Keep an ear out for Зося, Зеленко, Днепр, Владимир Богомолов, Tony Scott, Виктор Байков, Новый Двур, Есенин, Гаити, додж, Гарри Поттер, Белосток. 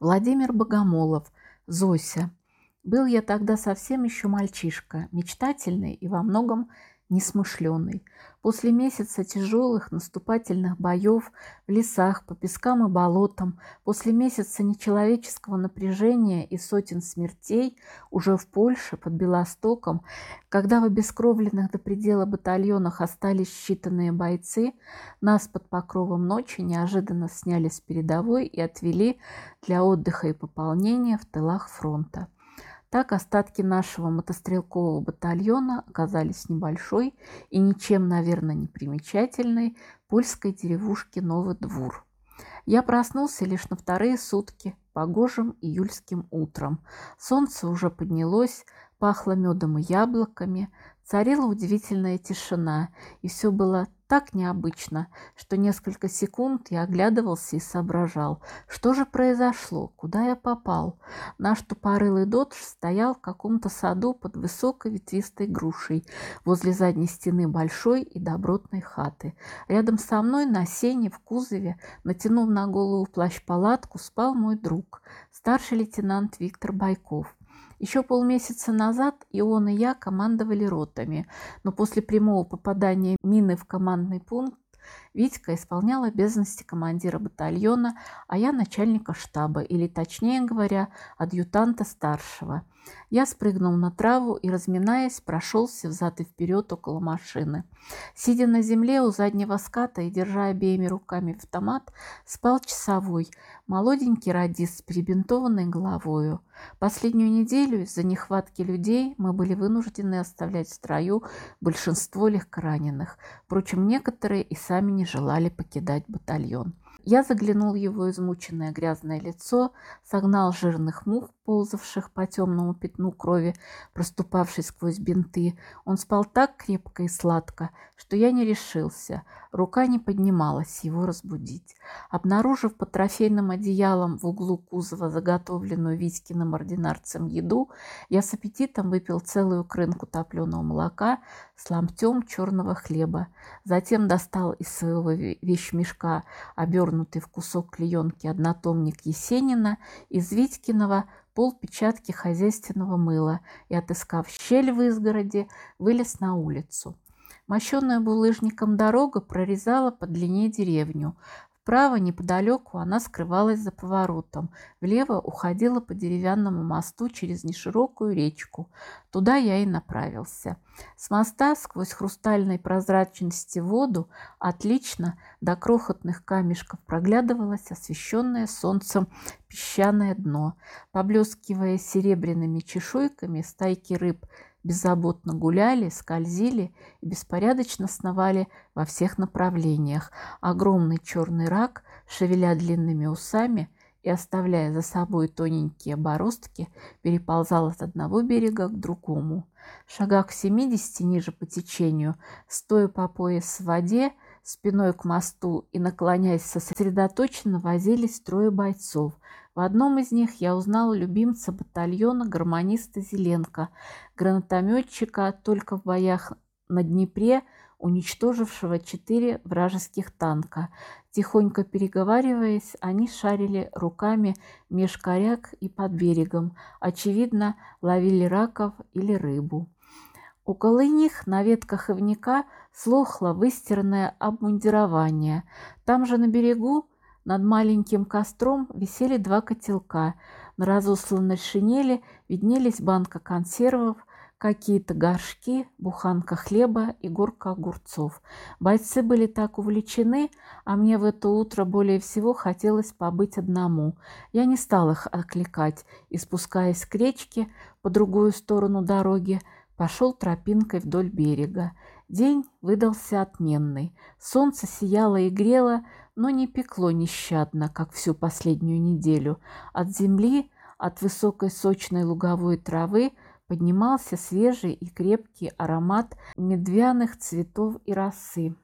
Владимир Богомолов, Зося. Был я тогда совсем еще мальчишка, мечтательный и во многом несмышленый. После месяца тяжелых наступательных боев в лесах, по пескам и болотам, после месяца нечеловеческого напряжения и сотен смертей уже в Польше, под Белостоком, когда в обескровленных до предела батальонах остались считанные бойцы, нас под покровом ночи неожиданно сняли с передовой и отвели для отдыха и пополнения в тылах фронта. Так остатки нашего мотострелкового батальона оказались в небольшой и ничем, наверное, не примечательной польской деревушке Новый Двур. Я проснулся лишь на вторые сутки, погожим июльским утром. Солнце уже поднялось, пахло медом и яблоками, царила удивительная тишина, и все было так необычно, что несколько секунд я оглядывался и соображал, что же произошло, куда я попал. Наш тупорылый додж стоял в каком-то саду под высокой ветвистой грушей возле задней стены большой и добротной хаты. Рядом со мной на сене в кузове, натянув на голову плащ-палатку, спал мой друг, старший лейтенант Виктор Байков. Еще полмесяца назад и он, и я командовали ротами, но после прямого попадания мины в командный пункт Витька исполнял обязанности командира батальона, а я начальника штаба, или, точнее говоря, адъютанта старшего. Я спрыгнул на траву и, разминаясь, прошелся взад и вперед около машины. Сидя на земле у заднего ската и держа обеими руками автомат, спал часовой, молоденький радист с перебинтованной головою. Последнюю неделю из-за нехватки людей мы были вынуждены оставлять в строю большинство легкораненых. Впрочем, некоторые и сами не желали покидать батальон. Я заглянул в его измученное грязное лицо, согнал жирных мух, ползавших по темному пятну крови, проступавшей сквозь бинты. Он спал так крепко и сладко, что я не решился. Рука не поднималась его разбудить. Обнаружив под трофейным одеялом в углу кузова заготовленную Витькиным ординарцем еду, я с аппетитом выпил целую крынку топленого молока с ломтем черного хлеба. Затем достал из своего вещмешка обернутый в кусок клеенки однотомник Есенина, из Витькиного полпечатки хозяйственного мыла и, отыскав щель в изгороде, вылез на улицу. Мощенная булыжником дорога прорезала по длине деревню. Вправо, неподалеку, она скрывалась за поворотом. Влево уходила по деревянному мосту через неширокую речку. Туда я и направился. С моста сквозь хрустальной прозрачности воду отлично до крохотных камешков проглядывалось освещенное солнцем песчаное дно. Поблескивая серебряными чешуйками, стайки рыб беззаботно гуляли, скользили и беспорядочно сновали во всех направлениях. Огромный черный рак, шевеля длинными усами и оставляя за собой тоненькие бороздки, переползал от одного берега к другому. В шагах 70 ниже по течению, стоя по пояс в воде, спиной к мосту и наклоняясь сосредоточенно, возились трое бойцов. В одном из них я узнала любимца батальона гармониста Зеленко, гранатометчика только в боях на Днепре, уничтожившего 4 вражеских танка. Тихонько переговариваясь, они шарили руками меж коряк и под берегом. Очевидно, ловили раков или рыбу. Около них на ветках ивника слохло выстиранное обмундирование. Там же на берегу над маленьким костром висели 2 котелка. На разосланной шинели виднелись банка консервов, какие-то горшки, буханка хлеба и горка огурцов. Бойцы были так увлечены, а мне в это утро более всего хотелось побыть одному. Я не стал их окликать и, спускаясь к речке по другую сторону дороги, пошел тропинкой вдоль берега. День выдался отменный. Солнце сияло и грело, но не пекло нещадно, как всю последнюю неделю. От земли, от высокой сочной луговой травы поднимался свежий и крепкий аромат медвяных цветов и росы.